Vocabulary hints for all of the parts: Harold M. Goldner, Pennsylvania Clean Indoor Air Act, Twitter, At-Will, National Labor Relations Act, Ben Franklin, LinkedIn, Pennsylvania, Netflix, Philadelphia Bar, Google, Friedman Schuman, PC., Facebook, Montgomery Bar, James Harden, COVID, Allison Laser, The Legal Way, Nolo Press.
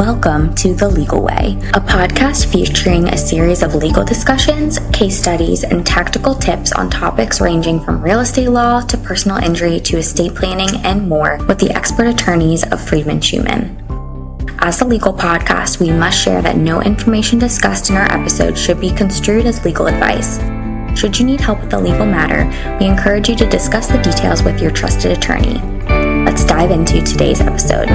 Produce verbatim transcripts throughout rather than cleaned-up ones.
Welcome to The Legal Way, a podcast featuring a series of legal discussions, case studies, and tactical tips on topics ranging from real estate law to personal injury to estate planning and more with the expert attorneys of Friedman Schuman. As a legal podcast, we must share that no information discussed in our episode should be construed as legal advice. Should you need help with a legal matter, we encourage you to discuss the details with your trusted attorney. Let's dive into today's episode.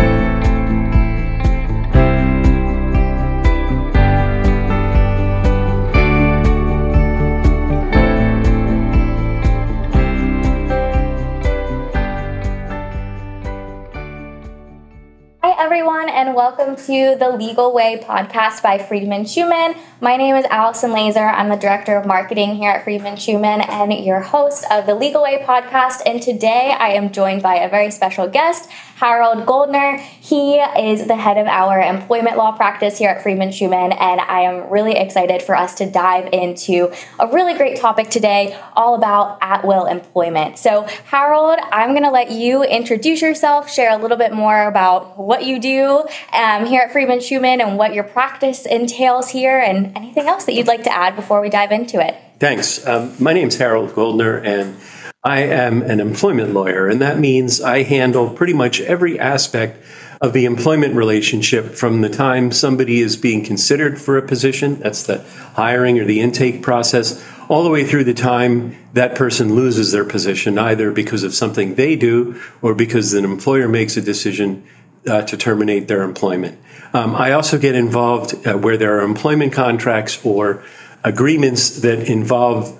Welcome to the Legal Way podcast by Friedman Schuman. My name is Allison Laser. I'm the Director of Marketing here at Friedman Schuman and your host of the Legal Way podcast. And today I am joined by a very special guest, Harold Goldner. He is the head of our employment law practice here at Friedman Schuman, and I am really excited for us to dive into a really great topic today, all about at-will employment. So Harold, I'm going to let you introduce yourself, share a little bit more about what you do um, here at Friedman Schuman and what your practice entails here, and anything else that you'd like to add before we dive into it. Thanks. Um, my name's Harold Goldner, and I am an employment lawyer, and that means I handle pretty much every aspect of the employment relationship from the time somebody is being considered for a position, that's the hiring or the intake process, all the way through the time that person loses their position, either because of something they do or because an employer makes a decision uh, to terminate their employment. Um, I also get involved uh, where there are employment contracts or agreements that involve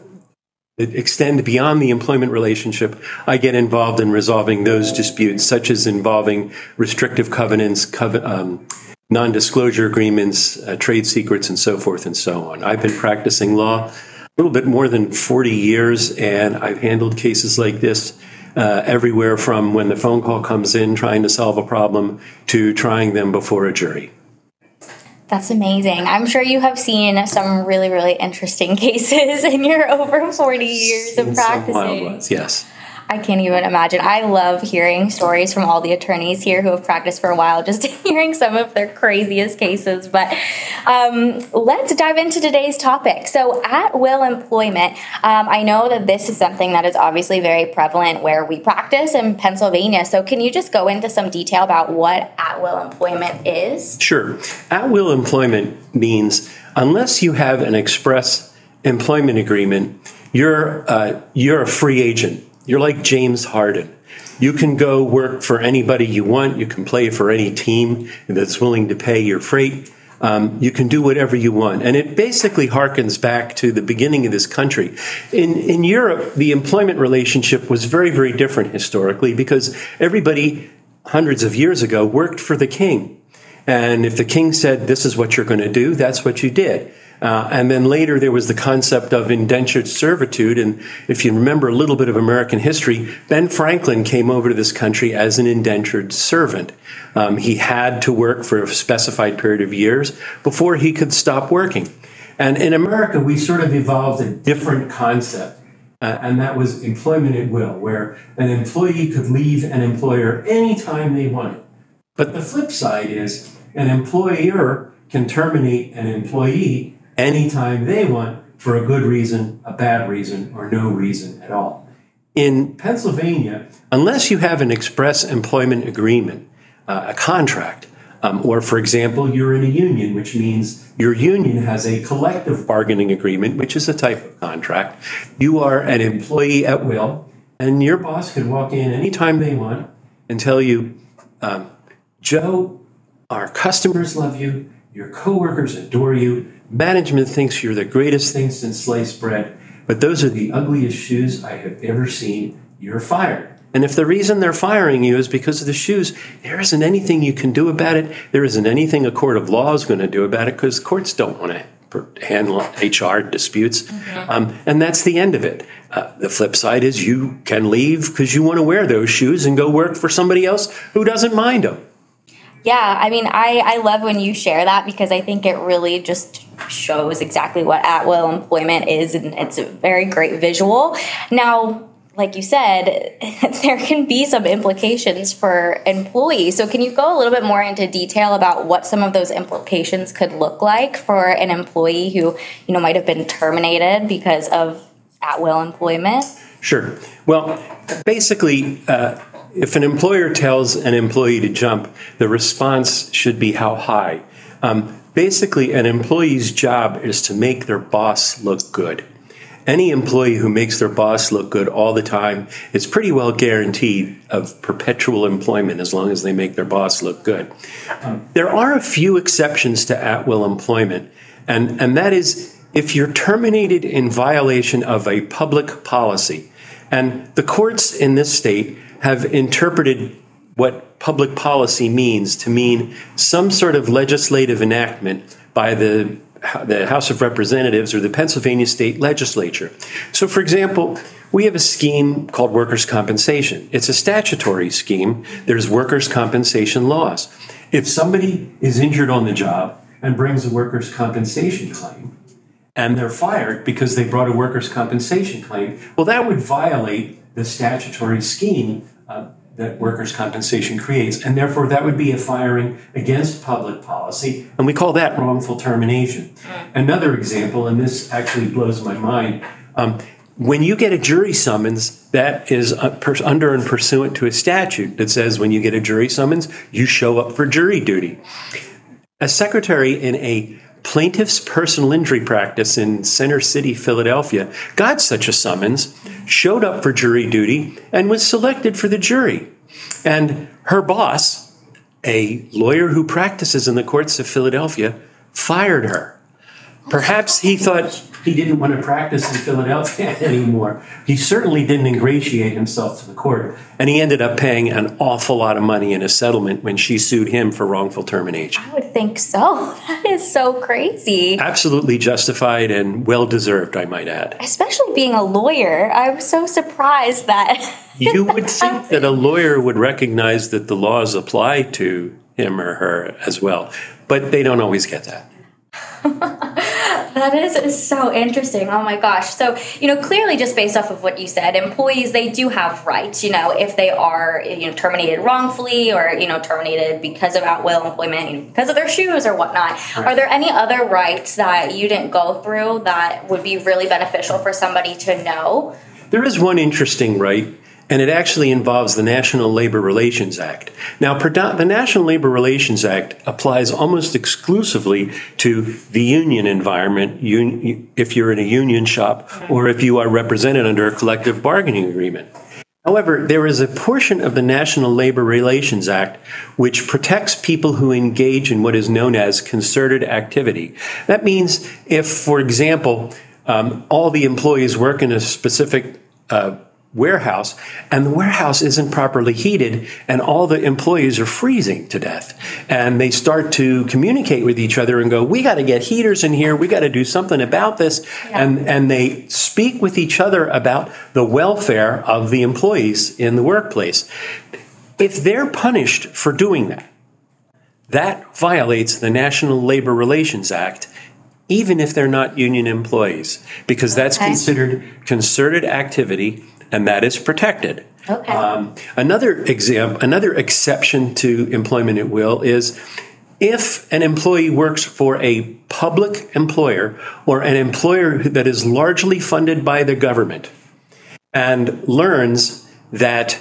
that extend beyond the employment relationship. I get involved in resolving those disputes, such as involving restrictive covenants, coven- um, non-disclosure agreements, uh, trade secrets, and so forth and so on. I've been practicing law a little bit more than forty years, and I've handled cases like this uh, everywhere from when the phone call comes in trying to solve a problem to trying them before a jury. That's amazing. I'm sure you have seen some really, really interesting cases in your over forty years of practicing. Some wild ones, yes. I can't even imagine. I love hearing stories from all the attorneys here who have practiced for a while, just hearing some of their craziest cases. But um, let's dive into today's topic. So at-will employment, um, I know that this is something that is obviously very prevalent where we practice in Pennsylvania. So can you just go into some detail about what at-will employment is? Sure. At-will employment means unless you have an express employment agreement, you're uh, you're a free agent. You're like James Harden. You can go work for anybody you want. You can play for any team that's willing to pay your freight. Um, you can do whatever you want. And it basically harkens back to the beginning of this country. In, in Europe, the employment relationship was very, very different historically because everybody hundreds of years ago worked for the king. And if the king said, this is what you're going to do, that's what you did. Uh, and then later there was the concept of indentured servitude. And if you remember a little bit of American history, Ben Franklin came over to this country as an indentured servant. Um, he had to work for a specified period of years before he could stop working. And in America, we sort of evolved a different concept. Uh, and that was employment at will, where an employee could leave an employer anytime they wanted. But the flip side is an employer can terminate an employee anytime they want, for a good reason, a bad reason, or no reason at all. In Pennsylvania, unless you have an express employment agreement, uh, a contract, um, or for example, you're in a union, which means your union has a collective bargaining agreement, which is a type of contract, you are an employee at will, and your boss can walk in anytime they want and tell you, um, Joe, our customers love you, your coworkers adore you, management thinks you're the greatest thing since sliced bread, but those are the ugliest shoes I have ever seen. You're fired. And if the reason they're firing you is because of the shoes, there isn't anything you can do about it. There isn't anything a court of law is going to do about it because courts don't want to handle H R disputes. Mm-hmm. Um, and that's the end of it. Uh, the flip side is you can leave because you want to wear those shoes and go work for somebody else who doesn't mind them. Yeah, I mean, I, I love when you share that because I think it really just shows exactly what at-will employment is, and it's a very great visual. Now, like you said, there can be some implications for employees. So can you go a little bit more into detail about what some of those implications could look like for an employee who, you know, might have been terminated because of at-will employment? Sure. Well, basically, uh, if an employer tells an employee to jump, the response should be how high. Um, basically, an employee's job is to make their boss look good. Any employee who makes their boss look good all the time is pretty well guaranteed of perpetual employment as long as they make their boss look good. Um, there are a few exceptions to at-will employment, and, and that is if you're terminated in violation of a public policy. And the courts in this state have interpreted what public policy means to mean some sort of legislative enactment by the the House of Representatives or the Pennsylvania State Legislature. So, for example, we have a scheme called workers' compensation. It's a statutory scheme. There's workers' compensation laws. If somebody is injured on the job and brings a workers' compensation claim and they're fired because they brought a workers' compensation claim, well, that would violate the statutory scheme uh, that workers' compensation creates, and therefore that would be a firing against public policy, and we call that wrongful termination. Another example, and this actually blows my mind, um, when you get a jury summons, that is under and pursuant to a statute that says when you get a jury summons, you show up for jury duty. A secretary in a plaintiff's personal injury practice in Center City, Philadelphia, got such a summons, showed up for jury duty, and was selected for the jury. And her boss, a lawyer who practices in the courts of Philadelphia, fired her. Perhaps he thought he didn't want to practice in Philadelphia anymore. He certainly didn't ingratiate himself to the court, and he ended up paying an awful lot of money in a settlement when she sued him for wrongful termination. I would think so. That is so crazy. Absolutely justified and well-deserved, I might add. Especially being a lawyer. I'm so surprised that... You would think that a lawyer would recognize that the laws apply to him or her as well, but they don't always get that. That is, is so interesting. Oh my gosh. So, you know, clearly just based off of what you said, employees, they do have rights, you know, if they are, you know, terminated wrongfully or, you know, terminated because of at-will employment, you know, because of their shoes or whatnot. Right. Are there any other rights that you didn't go through that would be really beneficial for somebody to know? There is one interesting right, and it actually involves the National Labor Relations Act. Now, the National Labor Relations Act applies almost exclusively to the union environment, if you're in a union shop or if you are represented under a collective bargaining agreement. However, there is a portion of the National Labor Relations Act which protects people who engage in what is known as concerted activity. That means if, for example, um, all the employees work in a specific uh warehouse, and the warehouse isn't properly heated, and all the employees are freezing to death. And they start to communicate with each other and go, we got to get heaters in here. We got to do something about this. Yeah. And, and they speak with each other about the welfare of the employees in the workplace. If they're punished for doing that, that violates the National Labor Relations Act, even if they're not union employees, because that's okay. Considered concerted activity, and that is protected. Okay. Um, another exam, another exception to employment at will is if an employee works for a public employer or an employer that is largely funded by the government and learns that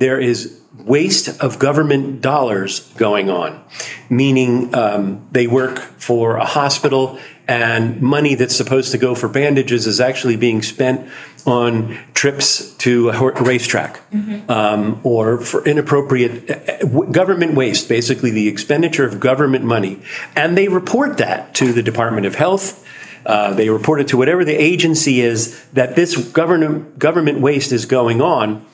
there is waste of government dollars going on, meaning um, they work for a hospital and money that's supposed to go for bandages is actually being spent on trips to a racetrack, mm-hmm. um, or for inappropriate government waste, basically the expenditure of government money. And they report that to the Department of Health. Uh, they report it to whatever the agency is that this government government waste is going on.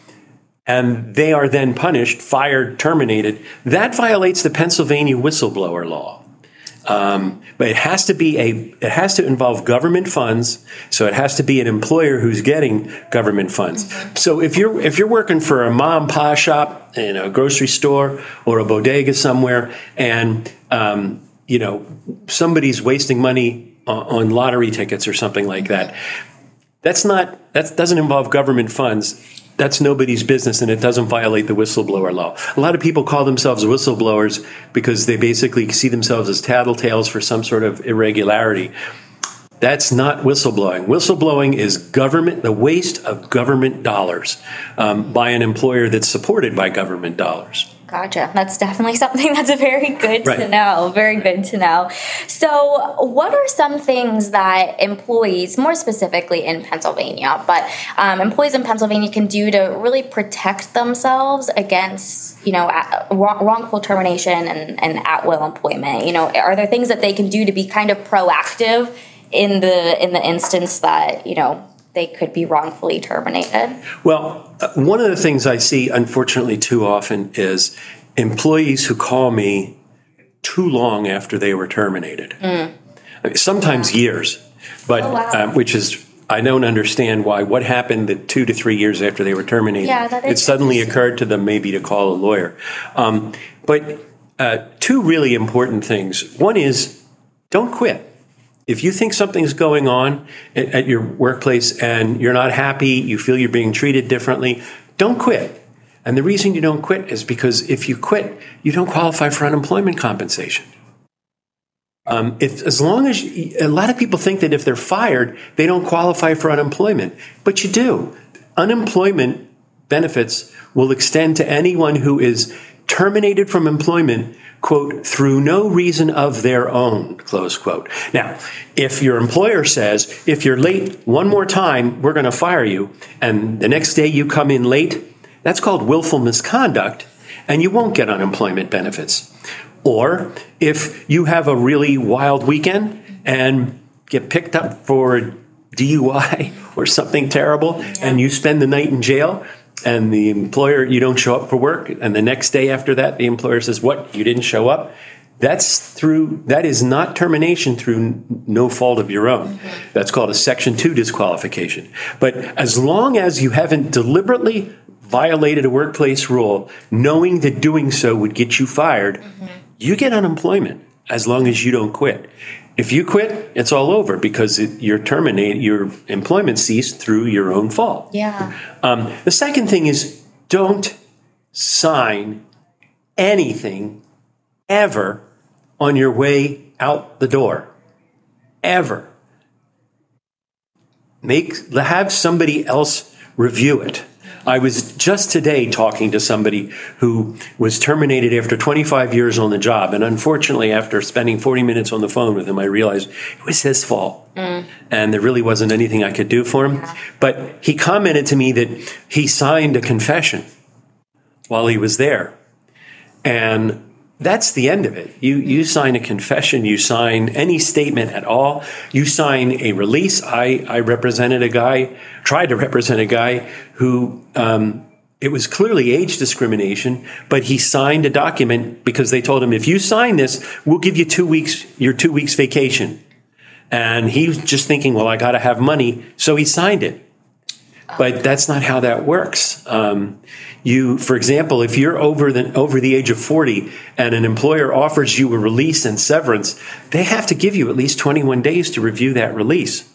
And they are then punished, fired, terminated. That violates the Pennsylvania whistleblower law. Um, but it has to be a, it has to involve government funds. So it has to be an employer who's getting government funds. So if you're, if you're working for a mom and pop shop in a grocery store or a bodega somewhere and, um, you know, somebody's wasting money on, on lottery tickets or something like that, That's not, that doesn't involve government funds. That's nobody's business, and it doesn't violate the whistleblower law. A lot of people call themselves whistleblowers because they basically see themselves as tattletales for some sort of irregularity. That's not whistleblowing. Whistleblowing is government, the waste of government dollars um, by an employer that's supported by government dollars. Gotcha. That's definitely something that's very good right. to know. Very good to know. So what are some things that employees, more specifically in Pennsylvania, but um, employees in Pennsylvania can do to really protect themselves against, you know, wrongful termination and, and at-will employment? You know, are there things that they can do to be kind of proactive in the in the instance that, you know, they could be wrongfully terminated? Well, one of the things I see, unfortunately, too often is employees who call me too long after they were terminated. Mm. I mean, sometimes yeah. years, but oh, wow. um, which is, I don't understand why. What happened that two to three years after they were terminated, yeah, that is it suddenly occurred to them maybe to call a lawyer. Um, but uh, two really important things. One is don't quit. If you think something's going on at your workplace and you're not happy, you feel you're being treated differently, don't quit. And the reason you don't quit is because if you quit, you don't qualify for unemployment compensation. Um, if as long as you, a lot of people think that if they're fired, they don't qualify for unemployment, but you do. Unemployment benefits will extend to anyone who is terminated from employment, quote, through no reason of their own, close quote. Now, if your employer says, if you're late one more time, we're going to fire you, and the next day you come in late, that's called willful misconduct, and you won't get unemployment benefits. Or if you have a really wild weekend and get picked up for D U I or something terrible, and you spend the night in jail, and the employer, you don't show up for work, and the next day after that, the employer says, what, you didn't show up? That's through, that is not termination through no fault of your own. That's called a Section two disqualification. But as long as you haven't deliberately violated a workplace rule, knowing that doing so would get you fired, mm-hmm. you get unemployment as long as you don't quit. If you quit, it's all over because it, you're terminated, your employment ceased through your own fault. Yeah. Um, the second thing is don't sign anything ever on your way out the door. Ever. Make have somebody else review it. I was just today talking to somebody who was terminated after twenty-five years on the job. And unfortunately, after spending forty minutes on the phone with him, I realized it was his fault. Mm. And there really wasn't anything I could do for him. Yeah. But he commented to me that he signed a confession while he was there. And that's the end of it. You you sign a confession, you sign any statement at all, you sign a release. I, I represented a guy, tried to represent a guy who, um, it was clearly age discrimination, but he signed a document because they told him, if you sign this, we'll give you two weeks, your two weeks vacation. And he was just thinking, well, I got to have money. So he signed it. But that's not how that works. Um, you, for example, if you're over the over the age of forty and an employer offers you a release and severance, they have to give you at least twenty-one days to review that release.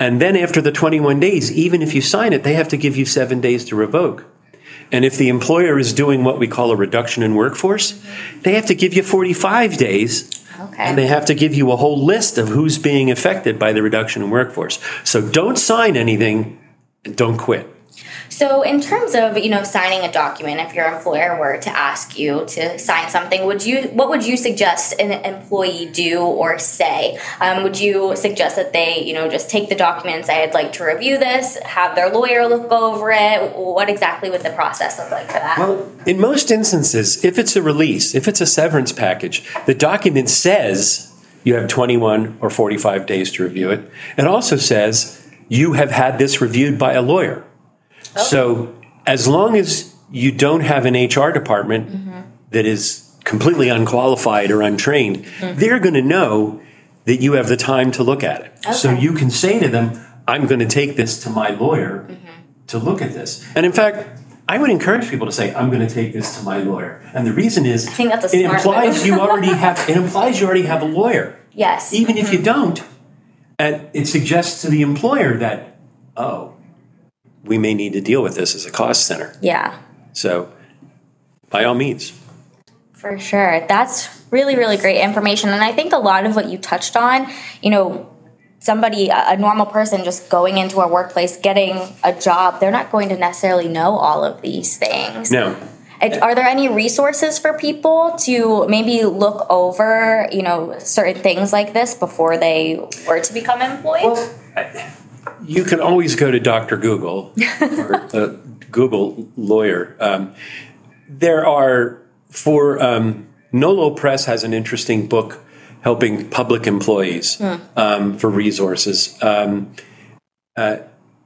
And then after the twenty-one days, even if you sign it, they have to give you seven days to revoke. And if the employer is doing what we call a reduction in workforce, they have to give you forty-five days. Okay. And they have to give you a whole list of who's being affected by the reduction in workforce. So don't sign anything. Don't quit. So in terms of, you know, signing a document, if your employer were to ask you to sign something, would you what would you suggest an employee do or say? Um, would you suggest that they, you know, just take the document and say, I'd like to review this, have their lawyer look over it? What exactly would the process look like for that? Well, in most instances, if it's a release, if it's a severance package, the document says you have twenty-one or forty-five days to review it. It also says you have had this reviewed by a lawyer. Okay. So as long as you don't have an H R department mm-hmm. that is completely unqualified or untrained, mm-hmm. they're going to know that you have the time to look at it. Okay. So you can say to them, I'm going to take this to my lawyer mm-hmm. to look at this. And in fact, I would encourage people to say, I'm going to take this to my lawyer. And the reason is I think that's a smart it implies you already have it implies you already have a lawyer. Yes. Even mm-hmm. if you don't. And it suggests to the employer that oh, we may need to deal with this as a cost center. Yeah. So by all means. For sure. That's really, really great information. And I think a lot of what you touched on, you know, somebody, a normal person just going into a workplace, getting a job, they're not going to necessarily know all of these things. No. Are there any resources for people to maybe look over, you know, certain things like this before they were to become employed? Well, I, you can always go to Doctor Google or uh, Google lawyer. Um, there are for um, Nolo Press has an interesting book helping public employees mm. um, for resources. Um, uh,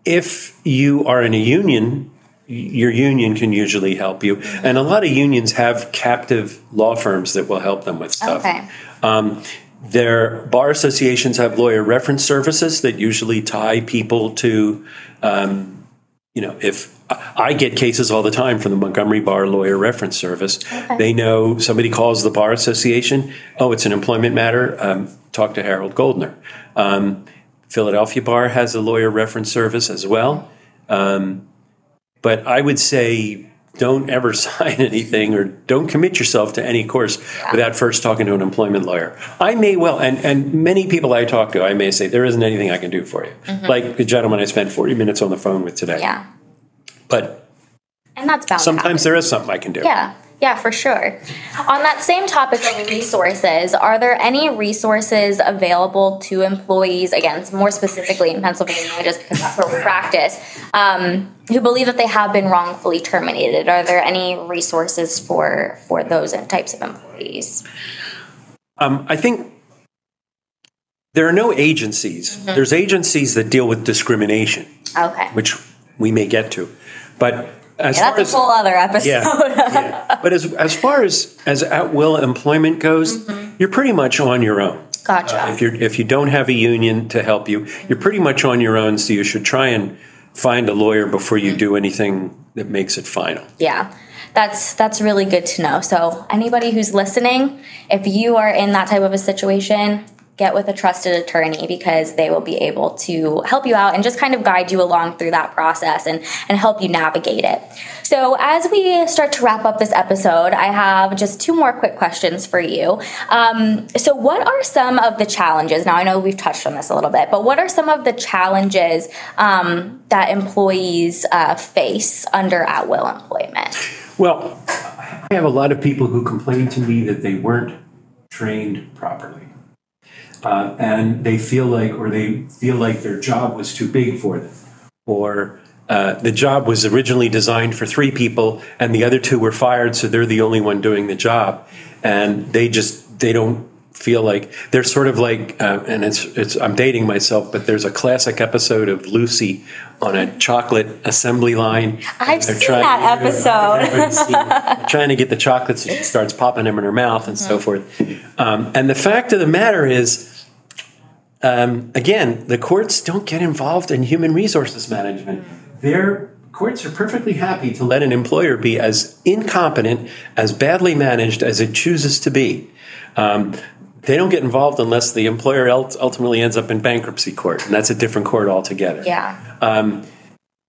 if you are in a union, your union can usually help you. Mm-hmm. And a lot of unions have captive law firms that will help them with stuff. Okay. Um, their bar associations have lawyer reference services that usually tie people to, um, you know, if I get cases all the time from the Montgomery Bar Lawyer Reference Service. Okay. They know somebody calls the bar association. Oh, it's an employment matter. Um, talk to Harold Goldner. Um, Philadelphia Bar has a lawyer reference service as well. Um, but I would say don't ever sign anything or don't commit yourself to any course without first talking to an employment lawyer. I may well, and, and many people I talk to, I may say, there isn't anything I can do for you. Mm-hmm. Like the gentleman I spent forty minutes on the phone with today. Yeah. But and that's bound sometimes there is something I can do. Yeah, yeah, for sure. On that same topic of resources, are there any resources available to employees, again, more specifically in Pennsylvania, just because that's where we practice, um, who believe that they have been wrongfully terminated? Are there any resources for, for those types of employees? Um, I think there are no agencies. Mm-hmm. There's agencies that deal with discrimination, okay, which we may get to. But as yeah, that's far as, a whole other episode. Yeah, yeah. But as as far as, as at will employment goes, mm-hmm. you're pretty much on your own. Gotcha. Uh, if you if you don't have a union to help you, you're pretty much on your own. So you should try and find a lawyer before you mm-hmm. do anything that makes it final. Yeah, that's that's really good to know. So anybody who's listening, if you are in that type of a situation, get with a trusted attorney because they will be able to help you out and just kind of guide you along through that process and, and help you navigate it. So as we start to wrap up this episode, I have just two more quick questions for you. Um, so what are some of the challenges? Now, I know we've touched on this a little bit, but what are some of the challenges um, that employees uh, face under at-will employment? Well, I have a lot of people who complain to me that they weren't trained properly. Uh, and they feel like, or they feel like their job was too big for them, or uh, the job was originally designed for three people, and the other two were fired, so they're the only one doing the job, and they just they don't feel like they're sort of like, uh, and it's it's I'm dating myself, but there's a classic episode of Lucy on a chocolate assembly line. I've seen trying, that episode. You know, trying to get the chocolates, she starts popping them in her mouth and mm-hmm. so forth. Um, and the fact of the matter is. Um, again, the courts don't get involved in human resources management. Their courts are perfectly happy to let an employer be as incompetent, as badly managed as it chooses to be. Um, they don't get involved unless the employer ultimately ends up in bankruptcy court, and that's a different court altogether. Yeah. Um,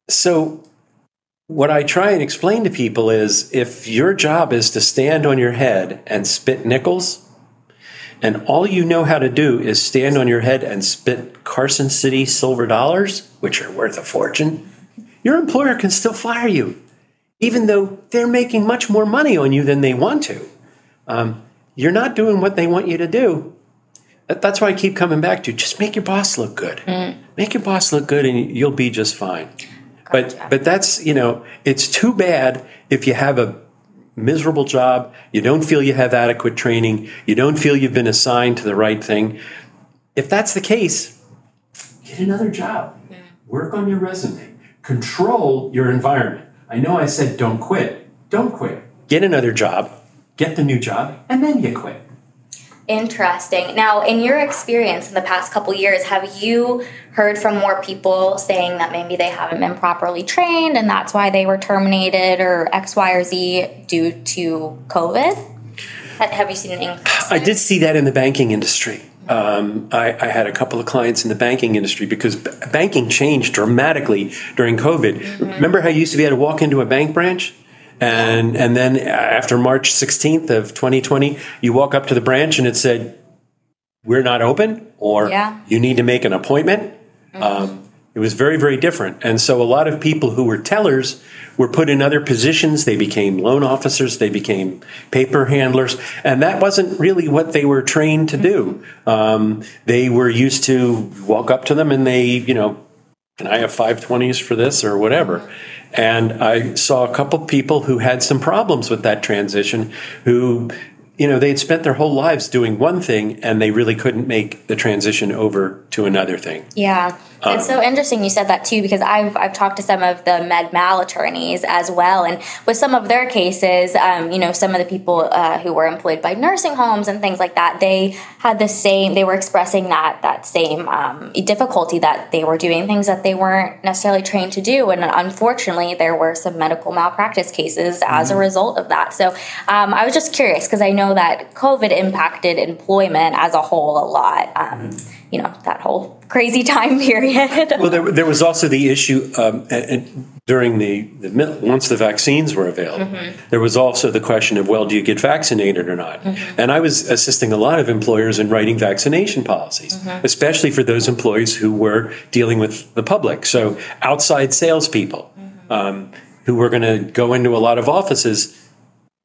so what I try and explain to people is if your job is to stand on your head and spit nickels, and all you know how to do is stand on your head and spit Carson City silver dollars, which are worth a fortune, your employer can still fire you, even though they're making much more money on you than they want to. Um, you're not doing what they want you to do. That, that's why I keep coming back to just make your boss look good. Mm. Make your boss look good and you'll be just fine. Gotcha. But but that's, you know, it's too bad if you have a miserable job, you don't feel you have adequate training, you don't feel you've been assigned to the right thing. If that's the case, get another job. Yeah. Work on your resume. Control your environment. I know I said don't quit. Don't quit. Get another job, get the new job, and then you quit. Interesting. Now, in your experience in the past couple years, have you heard from more people saying that maybe they haven't been properly trained and that's why they were terminated or X, Y, or Z due to COVID? Have you seen an increase? I did see that in the banking industry. Um, I, I had a couple of clients in the banking industry because b- banking changed dramatically during COVID. Mm-hmm. Remember how you used to be able to walk into a bank branch? And and then after March sixteenth of twenty twenty, you walk up to the branch and it said, we're not open, or yeah. you need to make an appointment. Mm-hmm. Um, it was very, very different. And so a lot of people who were tellers were put in other positions. They became loan officers. They became paper handlers. And that wasn't really what they were trained to do. Um, they were used to walk up to them and they, you know, can I have five twenties for this or whatever? And I saw a couple people who had some problems with that transition who, you know, they'd spent their whole lives doing one thing and they really couldn't make the transition over to another thing. Yeah. It's so interesting you said that, too, because I've I've talked to some of the med mal attorneys as well. And with some of their cases, um, you know, some of the people uh, who were employed by nursing homes and things like that, they had the same, they were expressing that that same um, difficulty that they were doing things that they weren't necessarily trained to do. And unfortunately, there were some medical malpractice cases as mm-hmm. a result of that. So um, I was just curious because I know that COVID impacted employment as a whole a lot, um, mm-hmm. you know, that whole crazy time period. Well, there, there was also the issue um, and, and during the, the once the vaccines were available, mm-hmm. there was also the question of, well, do you get vaccinated or not? Mm-hmm. And I was assisting a lot of employers in writing vaccination policies, mm-hmm. especially for those employees who were dealing with the public. So outside salespeople mm-hmm. um, who were going to go into a lot of offices.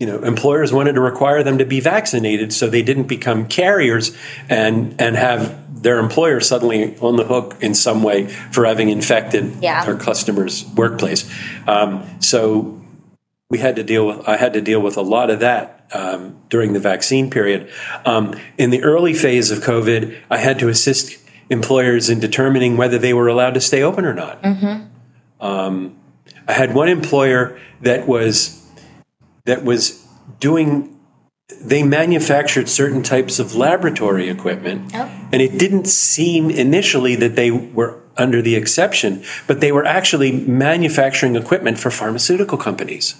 You know, employers wanted to require them to be vaccinated so they didn't become carriers and and have their employer suddenly on the hook in some way for having infected yeah. their customers' workplace. Um, so we had to deal with. I had to deal with a lot of that um, during the vaccine period. Um, in the early phase of COVID, I had to assist employers in determining whether they were allowed to stay open or not. Mm-hmm. Um, I had one employer that was. that was doing, they manufactured certain types of laboratory equipment, oh. and it didn't seem initially that they were under the exception, but they were actually manufacturing equipment for pharmaceutical companies,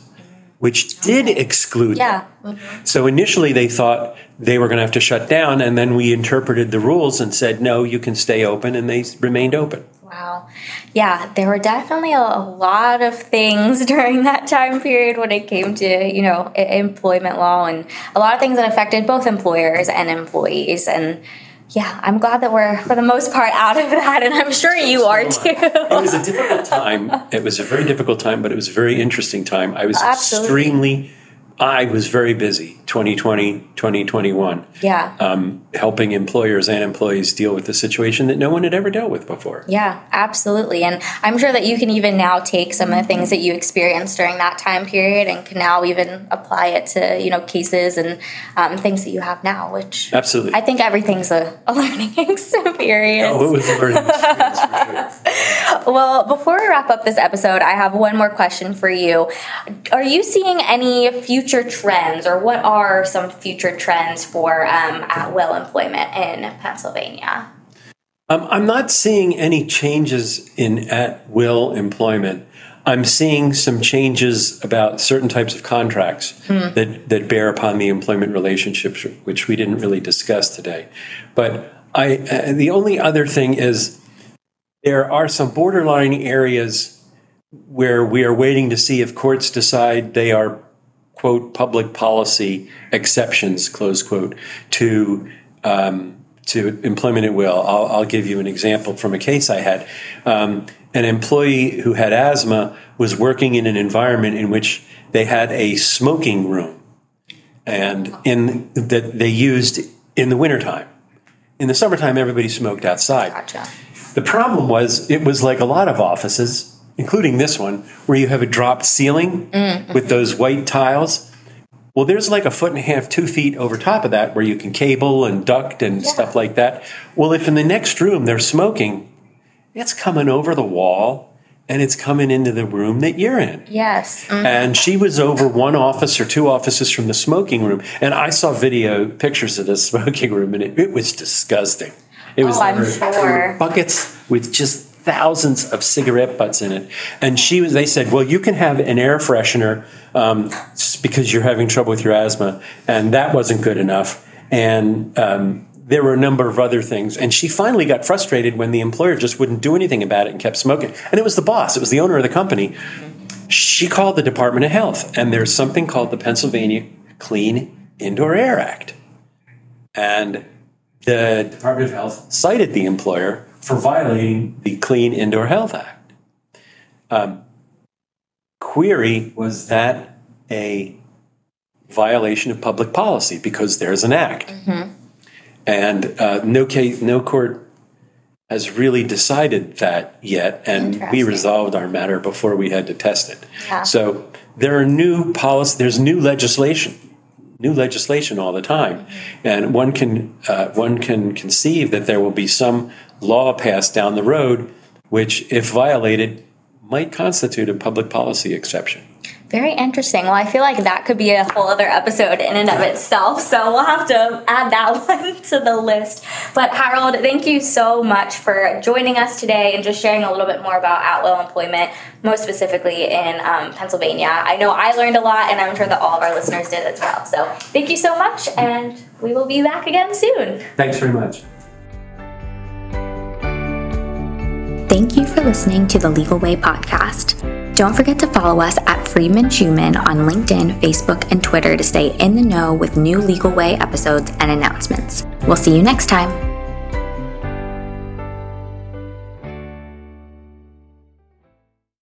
which did okay. exclude yeah. them. Mm-hmm. So initially they thought they were going to have to shut down, and then we interpreted the rules and said, no, you can stay open, and they remained open. Wow. Yeah, there were definitely a lot of things during that time period when it came to, you know, employment law and a lot of things that affected both employers and employees. And yeah, I'm glad that we're, for the most part, out of that. And I'm sure you are, too. It was a difficult time. It was a very difficult time, but it was a very interesting time. I was Absolutely. extremely, I was very busy, twenty twenty, twenty twenty-one, yeah. um, helping employers and employees deal with a situation that no one had ever dealt with before. Yeah, absolutely. And I'm sure that you can even now take some of the things that you experienced during that time period and can now even apply it to, you know, cases and um, things that you have now, which absolutely. I think everything's a, a learning experience. Oh, it was a learning experience for sure. Well, before we wrap up this episode, I have one more question for you. Are you seeing any future trends, or what are some future trends for um, at-will employment in Pennsylvania? Um, I'm not seeing any changes in at-will employment. I'm seeing some changes about certain types of contracts hmm. that, that bear upon the employment relationships, which we didn't really discuss today. But I, uh, the only other thing is, there are some borderline areas where we are waiting to see if courts decide they are, quote, public policy exceptions, close quote, to um, to employment at will. I'll, I'll give you an example from a case I had. Um, an employee who had asthma was working in an environment in which they had a smoking room and in that they used in the wintertime. In the summertime, everybody smoked outside. Gotcha. The problem was it was like a lot of offices, including this one, where you have a dropped ceiling mm-hmm. with those white tiles. Well, there's like a foot and a half, two feet over top of that where you can cable and duct and yeah. stuff like that. Well, if in the next room they're smoking, it's coming over the wall and it's coming into the room that you're in. Yes. Mm-hmm. And she was over one office or two offices from the smoking room. And I saw video pictures of the smoking room and it, it was disgusting. It was oh, I'm sure. There were buckets with just thousands of cigarette butts in it. And she was. They said, well, you can have an air freshener um, because you're having trouble with your asthma. And that wasn't good enough. And um, there were a number of other things. And she finally got frustrated when the employer just wouldn't do anything about it and kept smoking. And it was the boss. It was the owner of the company. She called the Department of Health, and there's something called the Pennsylvania Clean Indoor Air Act. And the Department of Health cited the employer for violating the Clean Indoor Health Act. Um, query, was that a violation of public policy? Because there's an act. Mm-hmm. And uh, no case, no court has really decided that yet, and we resolved our matter before we had to test it. Yeah. So there are new policy, there's new legislation, new legislation all the time, mm-hmm. and one can uh, one can conceive that there will be some law passed down the road, which, if violated, might constitute a public policy exception. Very interesting. Well, I feel like that could be a whole other episode in and of itself, so we'll have to add that one to the list. But Harold, thank you so much for joining us today and just sharing a little bit more about at-will employment, most specifically in um, Pennsylvania. I know I learned a lot, and I'm sure that all of our listeners did as well. So thank you so much, and we will be back again soon. Thanks very much. Thank you for listening to the Legal Way podcast. Don't forget to follow us at Friedman Schuman on LinkedIn, Facebook, and Twitter to stay in the know with new Legal Way episodes and announcements. We'll see you next time.